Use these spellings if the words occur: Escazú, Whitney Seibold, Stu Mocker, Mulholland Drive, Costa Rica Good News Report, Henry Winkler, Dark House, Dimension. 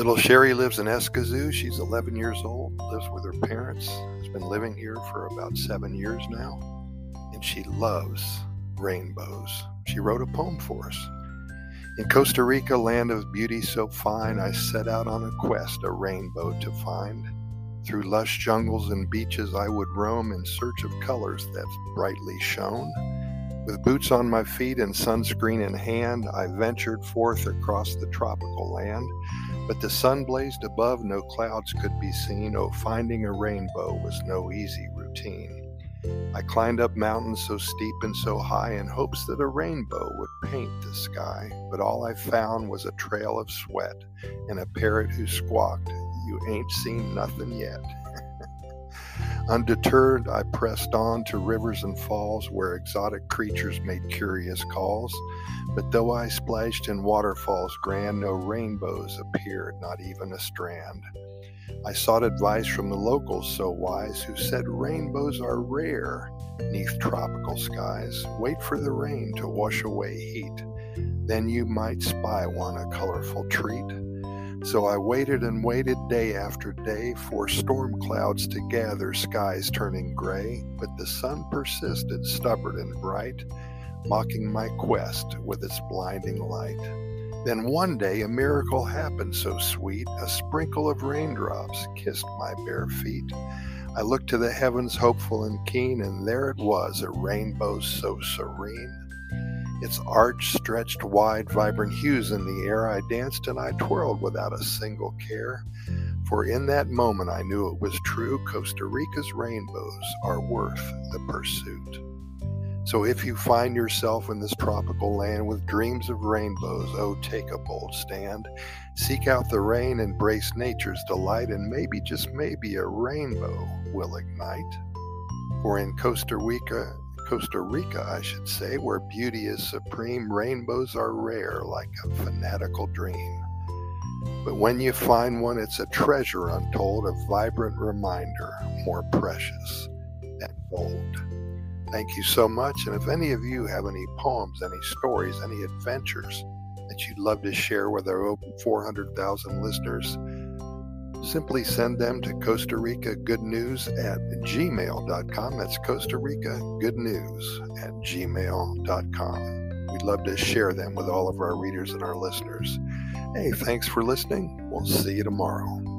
Little Sherry lives in Escazú. She's 11 years old, lives with her parents, has been living here for about 7 years now, and she loves rainbows. She wrote a poem for us. In Costa Rica, land of beauty so fine, I set out on a quest, a rainbow to find. Through lush jungles and beaches I would roam in search of colors that brightly shone. With boots on my feet and sunscreen in hand, I ventured forth across the tropical land. But the sun blazed above, no clouds could be seen. Oh, finding a rainbow was no easy routine. I climbed up mountains so steep and so high in hopes that a rainbow would paint the sky. But all I found was a trail of sweat and a parrot who squawked, "You ain't seen nothing yet." Undeterred, I pressed on to rivers and falls where exotic creatures made curious calls. But though I splashed in waterfalls grand, no rainbows appeared, not even a strand. I sought advice from the locals so wise, who said rainbows are rare 'neath tropical skies. Wait for the rain to wash away heat, then you might spy one, a colorful treat. So I waited and waited day after day for storm clouds to gather, skies turning gray. But the sun persisted, stubborn and bright, mocking my quest with its blinding light. Then one day a miracle happened so sweet, a sprinkle of raindrops kissed my bare feet. I looked to the heavens hopeful and keen, and there it was, a rainbow so serene. Its arch stretched wide, vibrant hues in the air. I danced and I twirled without a single care. For in that moment I knew it was true, Costa Rica's rainbows are worth the pursuit. So if you find yourself in this tropical land with dreams of rainbows, oh, take a bold stand. Seek out the rain, embrace nature's delight, and maybe, just maybe, a rainbow will ignite. For in Costa Rica, I should say, where beauty is supreme, rainbows are rare like a fanatical dream. But when you find one, it's a treasure untold, a vibrant reminder, more precious than gold. Thank you so much, and if any of you have any poems, any stories, any adventures that you'd love to share with our over 400,000 listeners, simply send them to Costa Rica Good News at gmail.com. That's Costa Rica Good News at gmail.com. We'd love to share them with all of our readers and our listeners. Hey, thanks for listening. We'll see you tomorrow.